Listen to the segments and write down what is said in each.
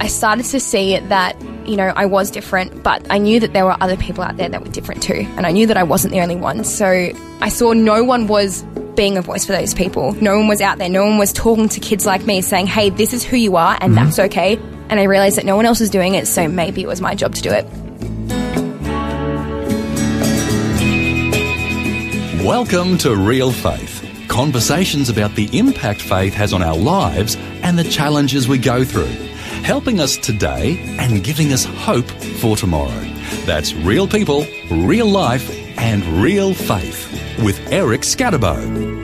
I started to see that, I was different, but I knew that there were other people out there that were different too. And I knew that I wasn't the only one. So I saw no one was being a voice for those people. No one was out there. No one was talking to kids like me saying, hey, this is who you are and that's okay. And I realised that no one else was doing it, so maybe it was my job to do it. Welcome to Real Faith. Conversations about the impact faith has on our lives and the challenges we go through. Helping us today and giving us hope for tomorrow. That's Real People, Real Life and Real Faith with Eric Scadabo.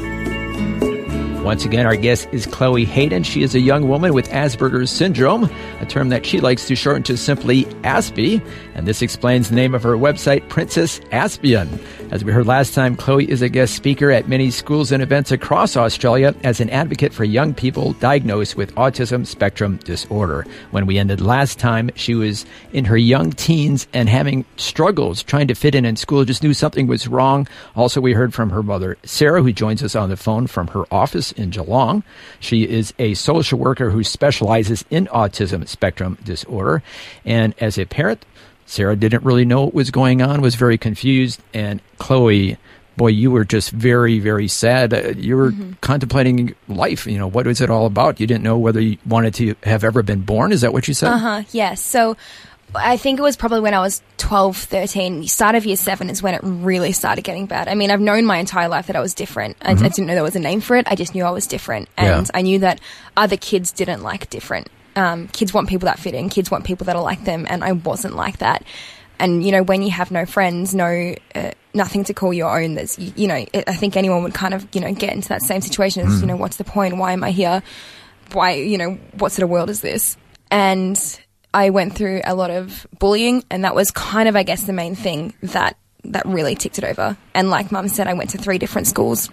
Once again, our guest is Chloe Hayden. She is a young woman with Asperger's syndrome, a term that she likes to shorten to simply Aspie. And this explains the name of her website, Princess Aspian. As we heard last time, Chloe is a guest speaker at many schools and events across Australia as an advocate for young people diagnosed with autism spectrum disorder. When we ended last time, she was in her young teens and having struggles trying to fit in school, just knew something was wrong. Also, we heard from her mother, Sarah, who joins us on the phone from her office in Geelong. She is a social worker who specializes in autism spectrum disorder. And as a parent, Sarah didn't really know what was going on, was very confused. And Chloe, boy, you were just very, very sad. You were contemplating life. What was it all about? You didn't know whether you wanted to have ever been born. Is that what you said? Yeah. So I think it was probably when I was 12, 13, start of year 7 is when it really started getting bad. I mean, I've known my entire life that I was different. I didn't know there was a name for it. I just knew I was different. And I knew that other kids didn't like different. Kids want people that fit in. Kids want people that are like them, and I wasn't like that. And when you have no friends, nothing to call your own, there's I think anyone would kind of get into that same situation as what's the point? Why am I here? Why what sort of world is this? And I went through a lot of bullying, and that was kind of, I guess, the main thing that really ticked it over. And like Mum said, I went to 3 different schools.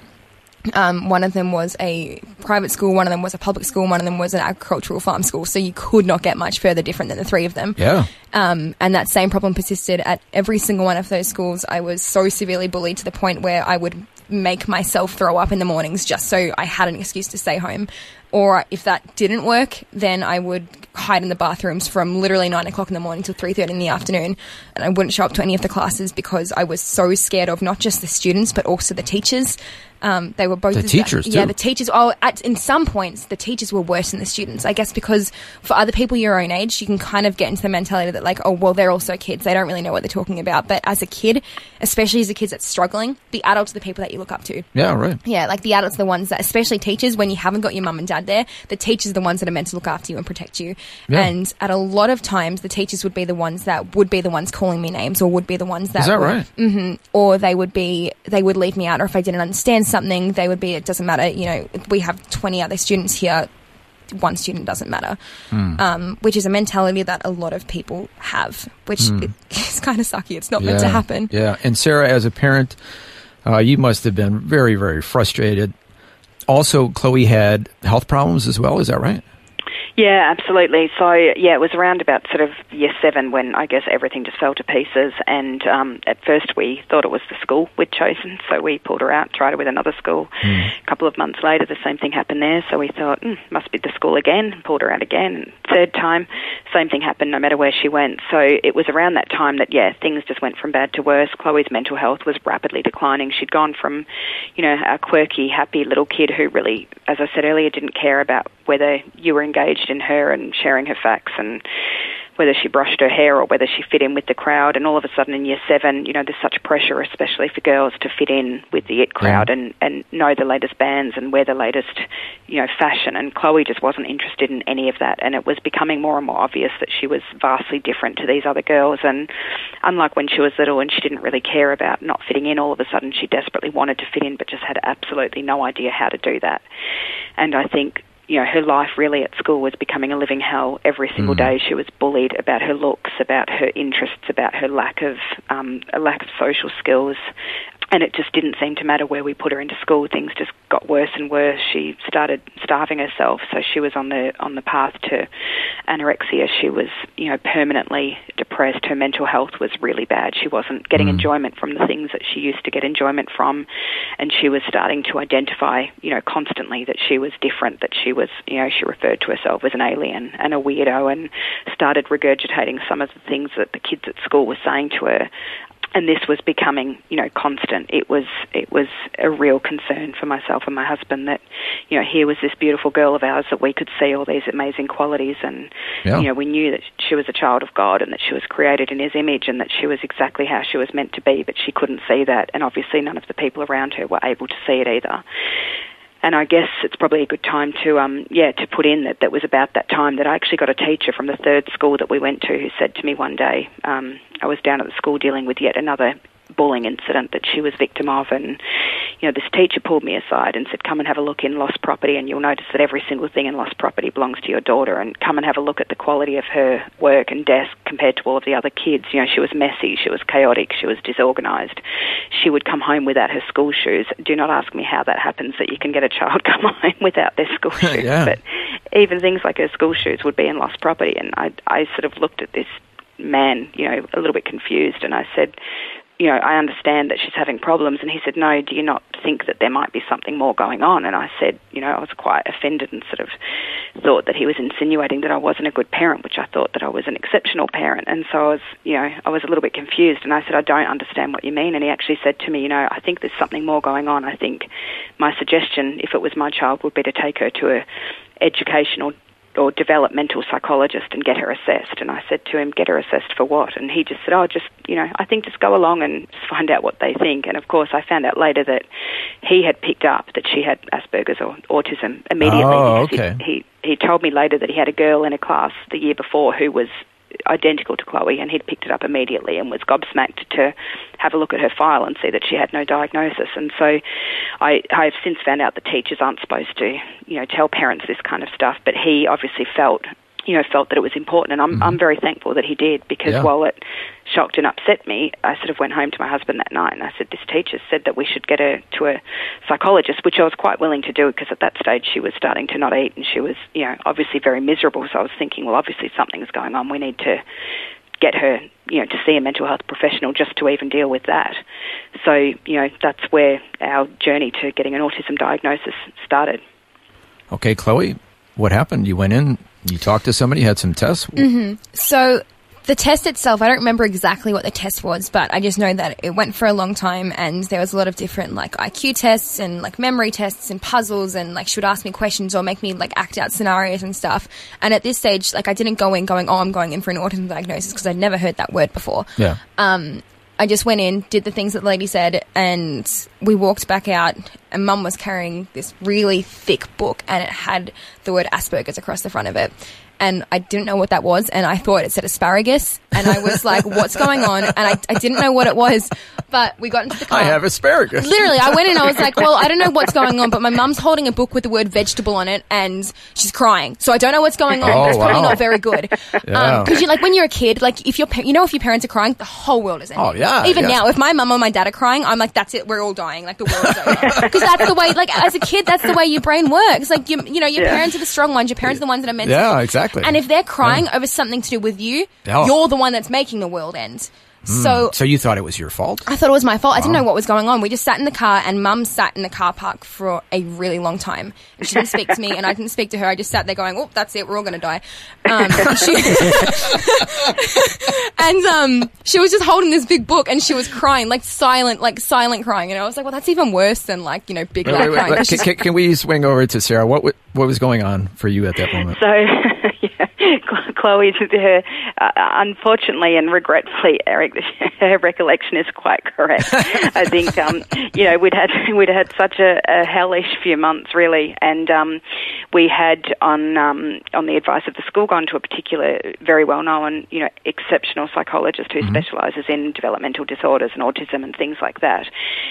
One of them was a private school, one of them was a public school, one of them was an agricultural farm school. So you could not get much further different than the 3 of them. Yeah. And that same problem persisted at every single one of those schools. I was so severely bullied to the point where I would make myself throw up in the mornings just so I had an excuse to stay home. Or if that didn't work, then I would hide in the bathrooms from literally 9 o'clock in the morning till 3:30 in the afternoon, and I wouldn't show up to any of the classes because I was so scared of not just the students but also the teachers. They were both the teachers too. Yeah, the teachers. In some points, the teachers were worse than the students. I guess because for other people your own age, you can kind of get into the mentality that like, oh well, they're also kids. They don't really know what they're talking about. But as a kid, especially as a kid that's struggling, the adults are the people that you look up to. Yeah, right. Yeah, like the adults are the ones that, especially teachers, when you haven't got your mum and dad there, the teachers are the ones that are meant to look after you and protect you. Yeah. And at a lot of times, the teachers would be the ones that would be the ones calling me names, or would be the ones that. Is that right? Or they would leave me out, or if I didn't understand something, they would be, it doesn't matter, we have 20 other students here, one student doesn't matter, which is a mentality that a lot of people have, which is kind of sucky. It's not meant to happen. Yeah, and Sarah, as a parent, you must have been very, very frustrated. Also, Chloe had health problems as well, is that right? Yeah, absolutely. So, it was around about sort of year 7 when I guess everything just fell to pieces. And at first we thought it was the school we'd chosen, so we pulled her out, tried her with another school. A couple of months later, the same thing happened there. So we thought, must be the school again, pulled her out again. And third time, same thing happened no matter where she went. So it was around that time that, things just went from bad to worse. Chloe's mental health was rapidly declining. She'd gone from, a quirky, happy little kid who really, as I said earlier, didn't care about whether you were engaged in her and sharing her facts and whether she brushed her hair or whether she fit in with the crowd. And all of a sudden in year seven, you know, there's such pressure, especially for girls, to fit in with the it crowd and know the latest bands and wear the latest, you know, fashion. And Chloe just wasn't interested in any of that. And it was becoming more and more obvious that she was vastly different to these other girls. And unlike when she was little and she didn't really care about not fitting in, all of a sudden she desperately wanted to fit in but just had absolutely no idea how to do that. And I think, you know, her life really at school was becoming a living hell. Every single day she was bullied about her looks, about her interests, about her lack of social skills. And it just didn't seem to matter where we put her into school. Things just got worse and worse. She started starving herself, so she was on the path to anorexia. She was, you know, permanently depressed. Her mental health was really bad. She wasn't getting enjoyment from the things that she used to get enjoyment from, and she was starting to identify, you know, constantly that she was different, that she was, you know, she referred to herself as an alien and a weirdo, and started regurgitating some of the things that the kids at school were saying to her. And this was becoming, you know, constant. It was a real concern for myself and my husband that, you know, here was this beautiful girl of ours that we could see all these amazing qualities and, you know, we knew that she was a child of God and that she was created in His image and that she was exactly how she was meant to be, but she couldn't see that. And obviously none of the people around her were able to see it either. And I guess it's probably a good time to put in that was about that time that I actually got a teacher from the third school that we went to who said to me one day, I was down at the school dealing with yet another bullying incident that she was victim of, and, you know, this teacher pulled me aside and said, come and have a look in lost property and you'll notice that every single thing in lost property belongs to your daughter, and come and have a look at the quality of her work and desk compared to all of the other kids. You know, she was messy, she was chaotic, she was disorganised. She would come home without her school shoes. Do not ask me how that happens, that you can get a child come home without their school shoes. But even things like her school shoes would be in lost property. And I sort of looked at this man, you know, a little bit confused, and I said, you know, I understand that she's having problems. And he said, no, do you not think that there might be something more going on? And I said, you know, I was quite offended and sort of thought that he was insinuating that I wasn't a good parent, which I thought that I was an exceptional parent. And so I was a little bit confused. And I said, I don't understand what you mean. And he actually said to me, you know, I think there's something more going on. I think my suggestion, if it was my child, would be to take her to a educational or developmental psychologist and get her assessed. And I said to him, get her assessed for what? And he just said, oh, just, you know, I think just go along and find out what they think. And of course I found out later that he had picked up that she had Asperger's or autism immediately. Oh, okay. He told me later that he had a girl in a class the year before who was identical to Chloe, and he'd picked it up immediately and was gobsmacked to have a look at her file and see that she had no diagnosis. And so I have since found out that teachers aren't supposed to, you know, tell parents this kind of stuff, but he obviously felt that it was important, and I'm very thankful that he did, because while it shocked and upset me, I sort of went home to my husband that night and I said, this teacher said that we should get her to a psychologist, which I was quite willing to do, because at that stage she was starting to not eat and she was, you know, obviously very miserable. So I was thinking, well, obviously something's going on. We need to get her, you know, to see a mental health professional just to even deal with that. So, you know, that's where our journey to getting an autism diagnosis started. Okay, Chloe, what happened? You went in, you talked to somebody, had some tests? Mm-hmm. So the test itself, I don't remember exactly what the test was, but I just know that it went for a long time and there was a lot of different like IQ tests and like memory tests and puzzles, and like she would ask me questions or make me like act out scenarios and stuff. And at this stage, like I didn't go in going, oh, I'm going in for an autism diagnosis, because I'd never heard that word before. Yeah. I just went in, did the things that the lady said, and we walked back out, and Mum was carrying this really thick book and it had the word Asperger's across the front of it. And I didn't know what that was, and I thought it said asparagus, and I was like, what's going on? And I didn't know what it was, but we got into the car. I have asparagus. Literally, I went in, I was like, well, I don't know what's going on, but my mum's holding a book with the word vegetable on it and she's crying. So I don't know what's going on. Oh, it's probably not very good. Because you like when you're a kid, like if your you know, if your parents are crying, the whole world is ending. Oh, yeah. Even now, if my mum or my dad are crying, I'm like, that's it, we're all dying. Like the world's over. Because that's the way, like as a kid, that's the way your brain works. Like, you know, your parents are the strong ones. Your parents are the ones that are meant to. Yeah, exactly. And if they're crying over something to do with you, you're the one that's making the world end. So you thought it was your fault? I thought it was my fault. I didn't know what was going on. We just sat in the car, and Mum sat in the car park for a really long time. And she didn't speak to me, and I didn't speak to her. I just sat there going, oh, that's it. We're all going to die. She was just holding this big book, and she was crying, like silent crying. And I was like, well, that's even worse than, like, you know, big loud crying. Can we swing over to Sarah? What was going on for you at that moment? So, yeah. Chloe, her, unfortunately and regretfully, Eric, her recollection is quite correct. I think, you know, we'd had such a hellish few months really, and we had on the advice of the school gone to a particular very well-known, you know, exceptional psychologist who specialises in developmental disorders and autism and things like that.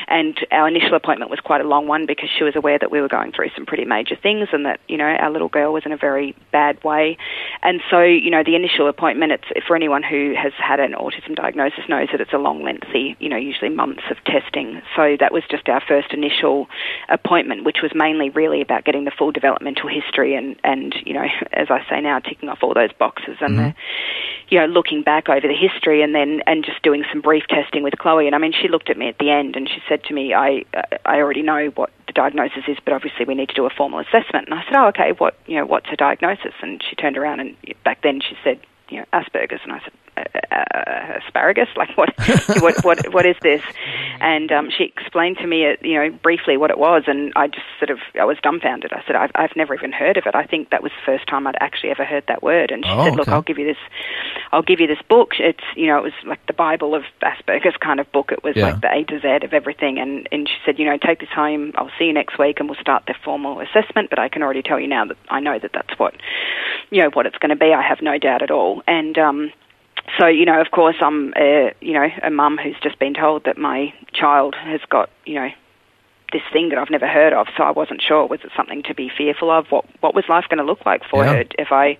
And our initial appointment was quite a long one because she was aware that we were going through some pretty major things and that, you know, our little girl was in a very bad way. And so, you know, the initial appointment, it's for anyone who has had an autism diagnosis knows that it's a long, lengthy, you know, usually months of testing. So that was just our first initial appointment, which was mainly really about getting the full developmental history and you know, as I say now, ticking off all those boxes and the, you know, looking back over the history and then and just doing some brief testing with Chloe. And I mean, she looked at me at the end and she said to me, I already know what the diagnosis is, but obviously we need to do a formal assessment. And I said, oh, okay, what, you know, what's her diagnosis? And she turned around and back then she said, you know, Asperger's. And I said, asparagus? Like what is this? And she explained to me, you know, briefly what it was, and I just sort of, I was dumbfounded. I said, I've never even heard of it. I think that was the first time I'd actually ever heard that word. And she said, look, I'll give you this book. It's, you know, it was like the Bible of Asperger's kind of book. It was like the A to Z of everything. And she said, you know, take this home. I'll see you next week and we'll start the formal assessment. But I can already tell you now that I know that that's what, you know, what it's going to be. I have no doubt at all. And, so, you know, of course, I'm, you know, a mum who's just been told that my child has got, you know, this thing that I've never heard of. So I wasn't sure. Was it something to be fearful of? What was life going to look like for her? If I,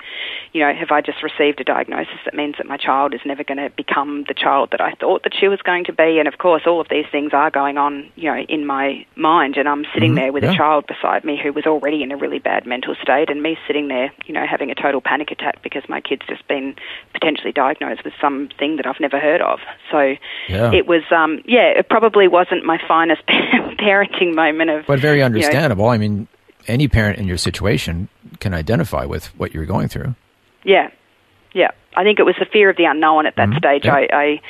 you know, have I just received a diagnosis that means that my child is never going to become the child that I thought that she was going to be? And of course, all of these things are going on, you know, in my mind. And I'm sitting there with a child beside me who was already in a really bad mental state, and me sitting there, you know, having a total panic attack because my kid's just been potentially diagnosed with something that I've never heard of. So it was, it probably wasn't my finest parenting moment of, but very understandable. You know, I mean, any parent in your situation can identify with what you're going through. Yeah. I think it was the fear of the unknown at that stage. Yeah. I,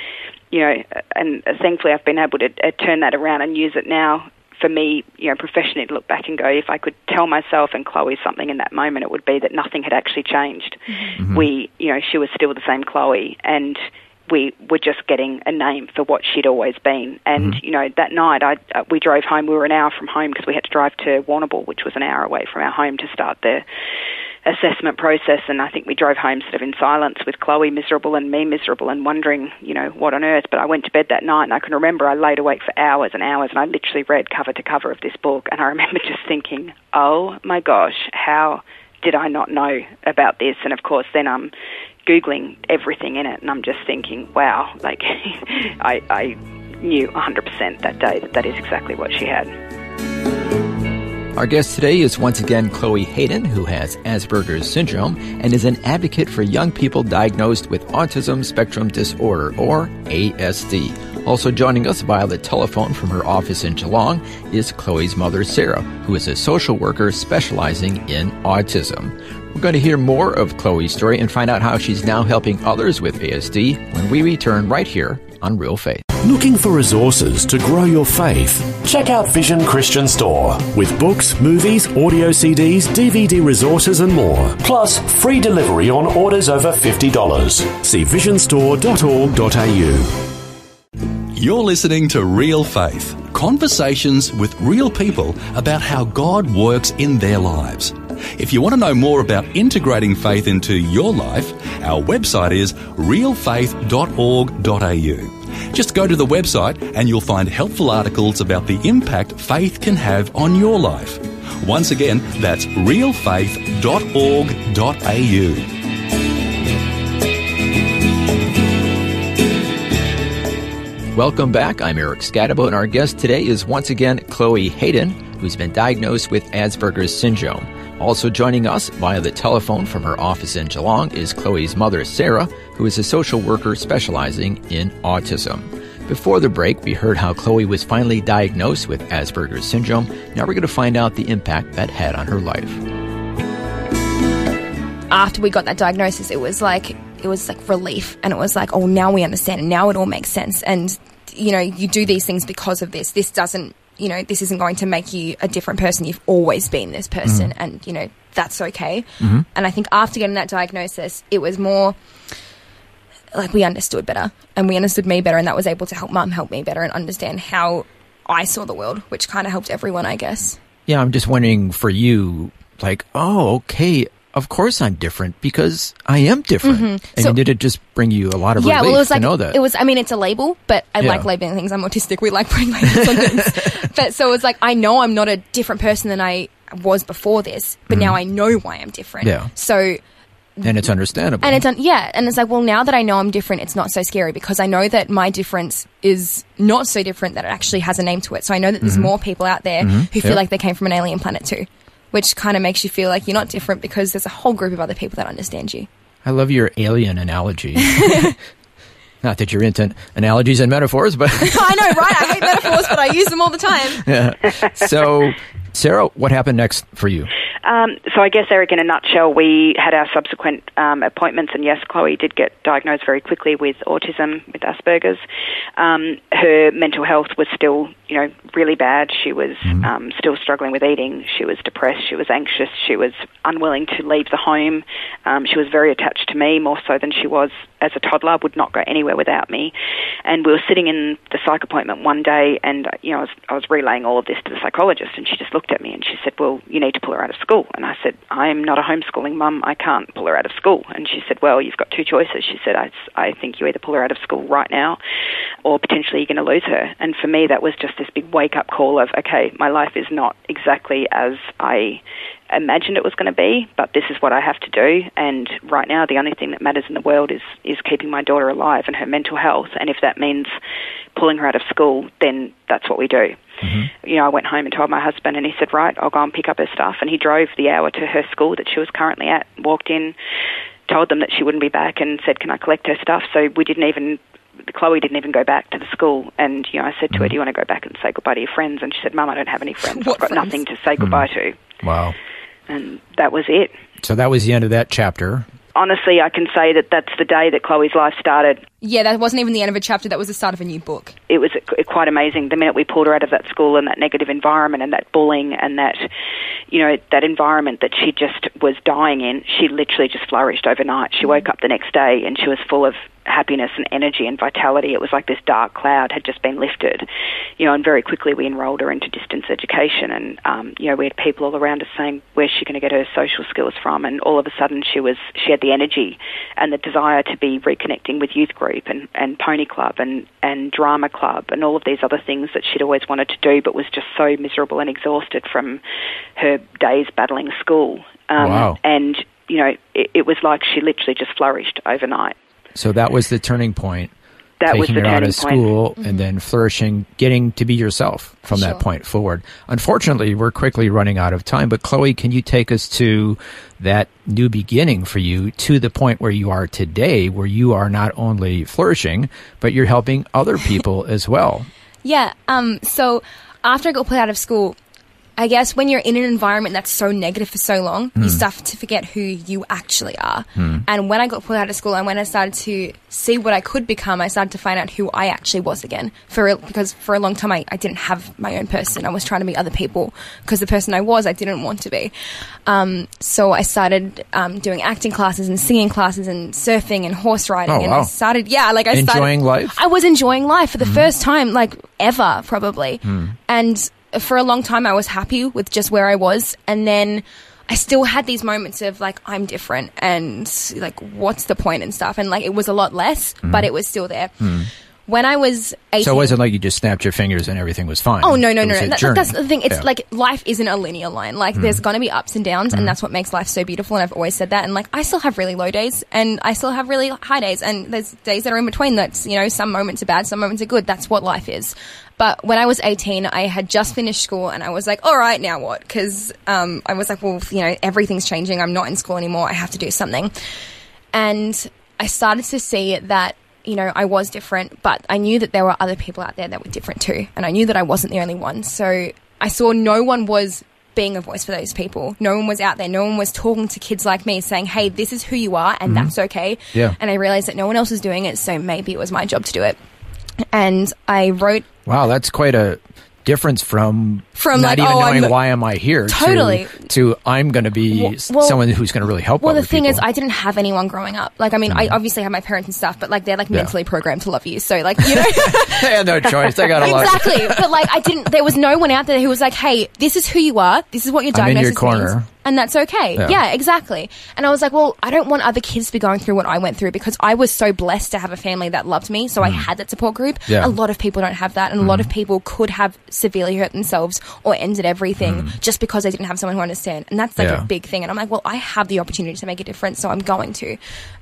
you know, and thankfully I've been able to turn that around and use it now for me, you know, professionally to look back and go, if I could tell myself and Chloe something in that moment, it would be that nothing had actually changed. We, you know, she was still the same Chloe, and we were just getting a name for what she'd always been. And, you know, that night we drove home. We were an hour from home because we had to drive to Warrnambool, which was an hour away from our home, to start the assessment process. And I think we drove home sort of in silence with Chloe miserable and me miserable and wondering, you know, what on earth. But I went to bed that night and I can remember I laid awake for hours and hours and I literally read cover to cover of this book. And I remember just thinking, oh my gosh, how did I not know about this? And of course then I'm Googling everything in it, and I'm just thinking, wow, like I knew 100% that day that is exactly what she had. Our guest today is once again Chloe Hayden, who has Asperger's syndrome and is an advocate for young people diagnosed with autism spectrum disorder, or ASD. Also joining us via the telephone from her office in Geelong is Chloe's mother, Sarah, who is a social worker specializing in autism. We're going to hear more of Chloe's story and find out how she's now helping others with ASD when we return right here on Real Faith. Looking for resources to grow your faith? Check out Vision Christian Store with books, movies, audio CDs, DVD resources and more. Plus, free delivery on orders over $50. See visionstore.org.au. You're listening to Real Faith, conversations with real people about how God works in their lives. If you want to know more about integrating faith into your life, our website is realfaith.org.au. Just go to the website and you'll find helpful articles about the impact faith can have on your life. Once again, that's realfaith.org.au. Welcome back. I'm Eric Scadabo, and our guest today is once again Chloe Hayden, who's been diagnosed with Asperger's syndrome. Also joining us via the telephone from her office in Geelong is Chloe's mother, Sarah, who is a social worker specializing in autism. Before the break, we heard how Chloe was finally diagnosed with Asperger's syndrome. Now we're going to find out the impact that had on her life. After we got that diagnosis, it was like relief, and it was like, oh, now we understand, and now it all makes sense. And, you know, you do these things because of this. This doesn't you know, this isn't going to make you a different person. You've always been this person, mm-hmm. and, you know, that's okay. Mm-hmm. And I think after getting that diagnosis, it was more like we understood better, and we understood me better, and that was able to help Mum help me better and understand how I saw the world, which kind of helped everyone, I guess. Yeah, I'm just wondering for you, like, oh, okay, of course I'm different because I am different. Mm-hmm. And so, did it just bring you a lot of relief it was like, to know that? It was, I mean, it's a label, but I like labeling things. I'm autistic. We like putting labels on things. But so it was like, I know I'm not a different person than I was before this, but now I know why I'm different. Yeah. So... and it's understandable. And it's and it's like, well, now that I know I'm different, it's not so scary because I know that my difference is not so different that it actually has a name to it. So I know that there's more people out there who feel like they came from an alien planet too, which kind of makes you feel like you're not different because there's a whole group of other people that understand you. I love your alien analogy. Not that you're into analogies and metaphors, but... I know, right? I hate metaphors, but I use them all the time. Yeah. So, Sarah, what happened next for you? So I guess, Eric, in a nutshell, we had our subsequent appointments, and yes, Chloe did get diagnosed very quickly with autism, with Asperger's. Her mental health was still, you know, really bad. She was still struggling with eating. She was depressed. She was anxious. She was unwilling to leave the home. She was very attached to me, more so than she was as a toddler, would not go anywhere without me. And we were sitting in the psych appointment one day, and, you know, I was relaying all of this to the psychologist, and she just looked at me and she said, well, you need to pull her out of school. And I said, I'm not a homeschooling mum. I can't pull her out of school. And she said, well, you've got two choices. She said, I think you either pull her out of school right now or potentially you're going to lose her. And for me, that was just this big wake-up call of, okay, my life is not exactly as I imagined it was going to be, but this is what I have to do. And right now, the only thing that matters in the world is keeping my daughter alive and her mental health. And if that means pulling her out of school, then that's what we do. Mm-hmm. You know, I went home and told my husband, and he said, right, I'll go and pick up her stuff. And he drove the hour to her school that she was currently at, walked in, told them that she wouldn't be back, and said, can I collect her stuff? So we didn't even... Chloe didn't even go back to the school, and, you know, I said to her, do you want to go back and say goodbye to your friends? And she said, Mum, I don't have any friends. I've got nothing to say goodbye to. Wow. And that was it. So that was the end of that chapter. Honestly, I can say that that's the day that Chloe's life started. Yeah, that wasn't even the end of a chapter. That was the start of a new book. It was quite amazing. The minute we pulled her out of that school and that negative environment and that bullying and that, you know, that environment that she just was dying in, she literally just flourished overnight. She woke up the next day and she was full of happiness and energy and vitality. It was like this dark cloud had just been lifted, you know, and very quickly we enrolled her into distance education, and, you know, we had people all around us saying, where's she going to get her social skills from? And all of a sudden she had the energy and the desire to be reconnecting with youth group and pony club and drama club and all of these other things that she'd always wanted to do, but was just so miserable and exhausted from her days battling school. Wow. And, you know, it was like she literally just flourished overnight. So that was the turning point. That was the turning point. Taking her out of school and then flourishing, getting to be yourself from that point forward. Unfortunately, we're quickly running out of time, but Chloe, can you take us to that new beginning for you, to the point where you are today, where you are not only flourishing, but you're helping other people as well? Yeah. So after I got put out of school, I guess when you're in an environment that's so negative for so long, you start to forget who you actually are. And when I got pulled out of school and when I started to see what I could become, I started to find out who I actually was again. Because for a long time, I didn't have my own person. I was trying to be other people because the person I was, I didn't want to be. So I started doing acting classes and singing classes and surfing and horse riding. Oh, wow. And I started, enjoying life? I was enjoying life for the first time, like ever, probably. And for a long time, I was happy with just where I was, and then I still had these moments of, like, I'm different and, like, what's the point and stuff, and, like, it was a lot less, but it was still there. When I was 18... So it wasn't like you just snapped your fingers and everything was fine. Oh, no. That's the thing. It's like life isn't a linear line. Like there's going to be ups and downs, and that's what makes life so beautiful, and I've always said that. And, like, I still have really low days and I still have really high days, and there's days that are in between that's, you know, some moments are bad, some moments are good. That's what life is. But when I was 18, I had just finished school and I was like, all right, now what? Because I was like, well, you know, everything's changing. I'm not in school anymore. I have to do something. And I started to see that, you know, I was different, but I knew that there were other people out there that were different too. And I knew that I wasn't the only one. So I saw no one was being a voice for those people. No one was out there. No one was talking to kids like me saying, hey, this is who you are and that's okay. Yeah. And I realized that no one else was doing it. So maybe it was my job to do it. And I wrote... Wow, that's quite a difference from not like, even knowing why am I here totally. to I'm going to be someone who's going to really help other people. Well, the thing is, I didn't have anyone growing up. Like, I mean, I obviously have my parents and stuff, but like they're like mentally programmed to love you. So like, you know. They had no choice. They got a lot. Exactly. But like there was no one out there who was like, hey, this is who you are. This is what your diagnosis means. I'm in your corner. And that's okay. Yeah, exactly. And I was like, well, I don't want other kids to be going through what I went through because I was so blessed to have a family that loved me. So I had that support group. Yeah. A lot of people don't have that. And a lot of people could have severely hurt themselves or ended everything just because they didn't have someone who understand. And that's like a big thing. And I'm like, well, I have the opportunity to make a difference, so I'm going to.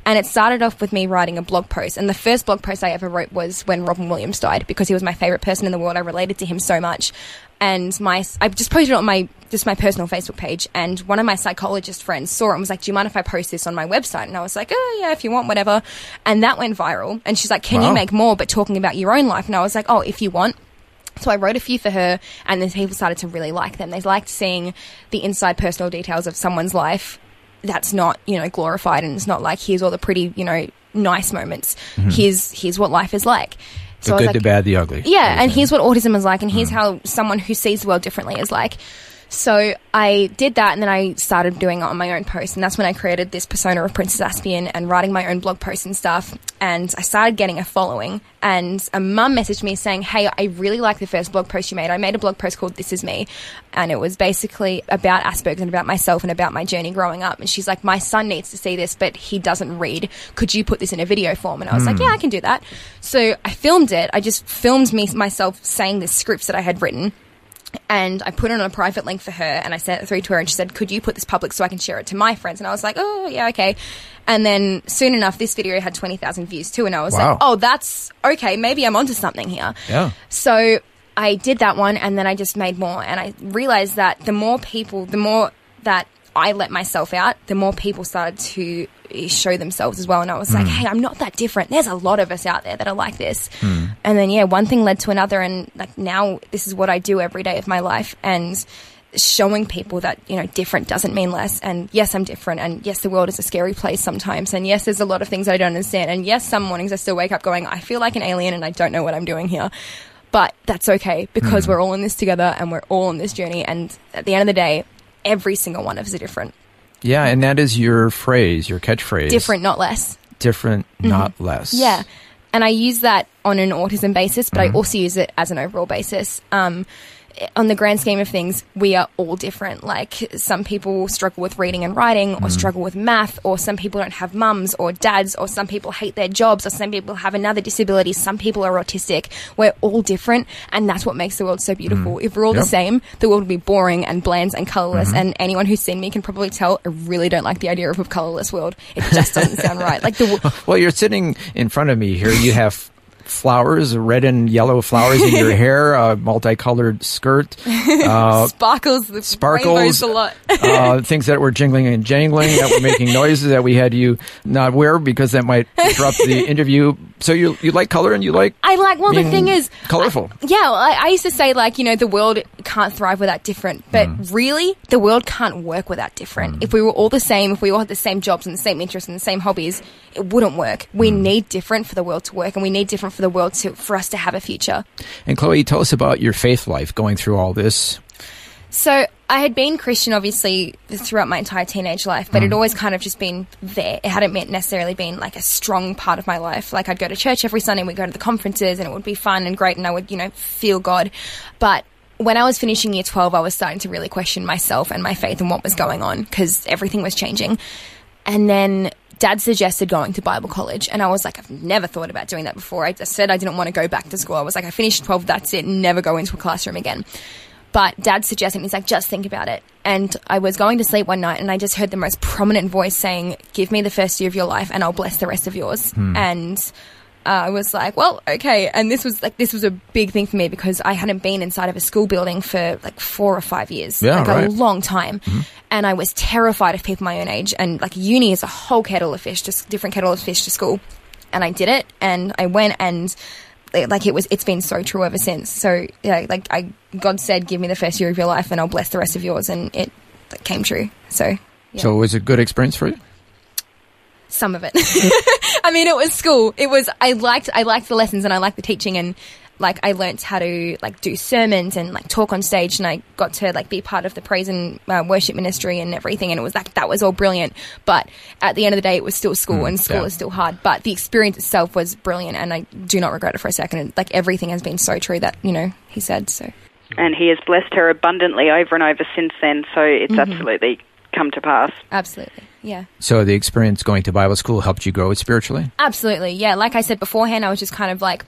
And it started off with me writing a blog post. And the first blog post I ever wrote was when Robin Williams died because he was my favorite person in the world. I related to him so much. And I just posted it on my personal Facebook page, and one of my psychologist friends saw it and was like, do you mind if I post this on my website? And I was like, oh yeah, if you want, whatever. And that went viral, and she's like, can you make more but talking about your own life? And I was like, oh, if you want. So I wrote a few for her, and then people started to really like them. They liked seeing the inside personal details of someone's life that's not, you know, glorified, and it's not like, here's all the pretty, you know, nice moments. Mm-hmm. Here's what life is like. So the good, like, the bad, the ugly. Yeah, and here's what autism is like, and here's how someone who sees the world differently is like. So I did that, and then I started doing it on my own post, and that's when I created this persona of Princess Aspian and writing my own blog posts and stuff, and I started getting a following, and a mum messaged me saying, hey, I really like the first blog post you made. I made a blog post called This Is Me, and it was basically about Asperger's and about myself and about my journey growing up, and she's like, my son needs to see this, but he doesn't read. Could you put this in a video form? And I was like, yeah, I can do that. So I filmed it. I just filmed myself saying the scripts that I had written. And I put it on a private link for her, and I sent it through to her, and she said, could you put this public so I can share it to my friends? And I was like, oh, yeah, okay. And then soon enough, this video had 20,000 views too, and I was like, oh, that's okay. Maybe I'm onto something here. Yeah. So I did that one, and then I just made more, and I realized that the more that I let myself out, the more people started to show themselves as well. And I was like, hey, I'm not that different. There's a lot of us out there that are like this. And then, yeah, one thing led to another. And like now this is what I do every day of my life, and showing people that, you know, different doesn't mean less. And yes, I'm different. And yes, the world is a scary place sometimes. And yes, there's a lot of things I don't understand. And yes, some mornings I still wake up going, I feel like an alien and I don't know what I'm doing here. But that's okay, because we're all in this together and we're all on this journey. And at the end of the day, every single one of us are different. Yeah, and that is your phrase, your catchphrase. Different, not less. Different, not less. Yeah, and I use that on an autism basis, but I also use it as an overall basis. On the grand scheme of things, we are all different. Like, some people struggle with reading and writing, or struggle with math, or some people don't have mums or dads, or some people hate their jobs, or some people have another disability, some people are autistic. We're all different, and that's what makes the world so beautiful. If we're all the same, the world would be boring and bland and colourless, and anyone who's seen me can probably tell I really don't like the idea of a colourless world. It just doesn't sound right. Like well, you're sitting in front of me here. You have flowers, red and yellow flowers in your hair, a multicolored skirt, sparkles a lot. Things that were jingling and jangling that were making noises that we had you not wear because that might interrupt the interview. So you like color, and you like the thing is colorful. I used to say, like, you know, the world can't thrive without different, but really the world can't work without different. If we were all the same, if we all had the same jobs and the same interests and the same hobbies, it wouldn't work. We need different for the world to work, and we need different for the world for us to have a future. And Chloe, tell us about your faith life going through all this. So I had been Christian, obviously, throughout my entire teenage life, but it always kind of just been there. It hadn't necessarily been like a strong part of my life. Like, I'd go to church every Sunday, and we'd go to the conferences, and it would be fun and great, and I would, you know, feel God. But when I was finishing year 12, I was starting to really question myself and my faith and what was going on, because everything was changing. And then Dad suggested going to Bible college, and I was like, I've never thought about doing that before. I just said I didn't want to go back to school. I was like, I finished 12, that's it, never go into a classroom again. But Dad suggested, he's like, just think about it. And I was going to sleep one night, and I just heard the most prominent voice saying, give me the first year of your life and I'll bless the rest of yours. And I was like, well, okay. And this was a big thing for me, because I hadn't been inside of a school building for like 4 or 5 years, a long time. And I was terrified of people my own age, and like uni is a whole kettle of fish, just different kettle of fish to school. And I did it, and I went, and like it's been so true ever since. So yeah, like God said, give me the first year of your life and I'll bless the rest of yours. And it came true. So, yeah. So it was a good experience for you? Some of it. I mean, it was school. I liked the lessons, and I liked the teaching, and like I learnt how to like do sermons and like talk on stage, and I got to like be part of the praise and worship ministry and everything, and it was like that was all brilliant. But at the end of the day, it was still school, and school is still hard. But the experience itself was brilliant, and I do not regret it for a second. Like everything has been so true that, you know, he said so. And he has blessed her abundantly over and over since then, so it's absolutely come to pass. Absolutely, yeah. So the experience going to Bible school helped you grow it spiritually? Absolutely, yeah. Like I said beforehand, I was just kind of like,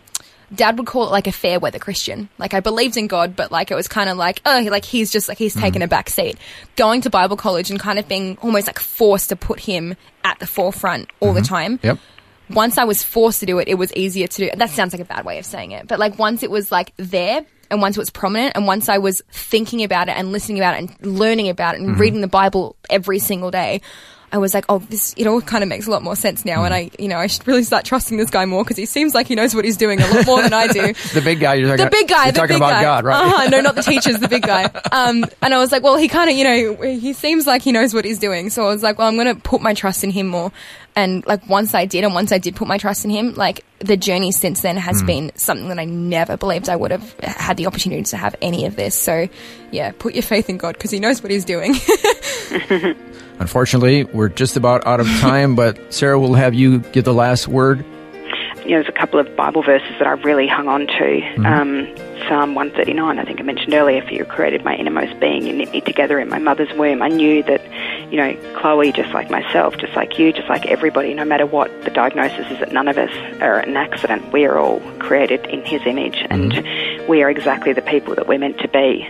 Dad would call it like a fair weather Christian. Like I believed in God, but like it was kind of like, oh, like he's just like, he's taken a back seat. Going to Bible college and kind of being almost like forced to put him at the forefront all the time. Yep. Once I was forced to do it, it was easier to do. That sounds like a bad way of saying it, but like once it was like there, and once it was prominent, and once I was thinking about it and listening about it and learning about it and reading the Bible every single day, I was like, oh, this, it all kind of makes a lot more sense now. And I, you know, I should really start trusting this guy more, because he seems like he knows what he's doing a lot more than I do. The big guy, you're talking about. The big guy. You're talking about God, right? No, not the teachers, the big guy. And I was like, well, he kind of, you know, he seems like he knows what he's doing. So I was like, well, I'm going to put my trust in him more. And like once I did put my trust in him, like the journey since then has been something that I never believed I would have had the opportunity to have any of this. So yeah, put your faith in God, because he knows what he's doing. Unfortunately, we're just about out of time, but Sarah, we'll have you give the last word. You know, there's a couple of Bible verses that I really hung on to. Psalm 139, I think I mentioned earlier, for you created my innermost being, you knit me together in my mother's womb. I knew that, you know, Chloe, just like myself, just like you, just like everybody, no matter what the diagnosis is, that none of us are an accident. We are all created in his image, and we are exactly the people that we're meant to be.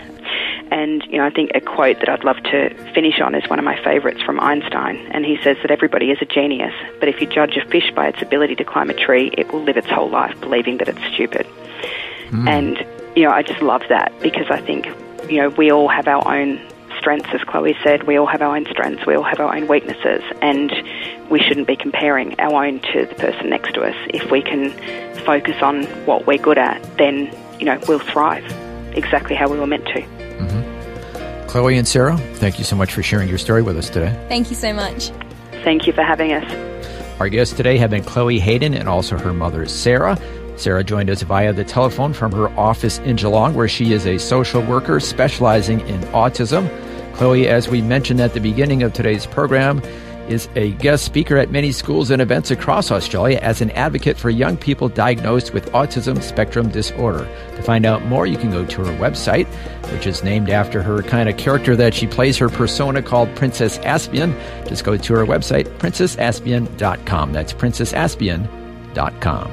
And, you know, I think a quote that I'd love to finish on is one of my favourites from Einstein, and he says that everybody is a genius, but if you judge a fish by its ability to climb a tree, it will live its whole life believing that it's stupid. And, you know, I just love that, because I think, you know, we all have our own strengths, as Chloe said. We all have our own strengths. We all have our own weaknesses, and we shouldn't be comparing our own to the person next to us. If we can focus on what we're good at, then, you know, we'll thrive exactly how we were meant to. Chloe and Sarah, thank you so much for sharing your story with us today. Thank you so much. Thank you for having us. Our guests today have been Chloe Hayden and also her mother, Sarah. Sarah joined us via the telephone from her office in Geelong, where she is a social worker specializing in autism. Chloe, as we mentioned at the beginning of today's program, is a guest speaker at many schools and events across Australia as an advocate for young people diagnosed with autism spectrum disorder. To find out more, you can go to her website, which is named after her kind of character that she plays, her persona called Princess Aspian. Just go to her website, princessaspian.com. That's princessaspian.com.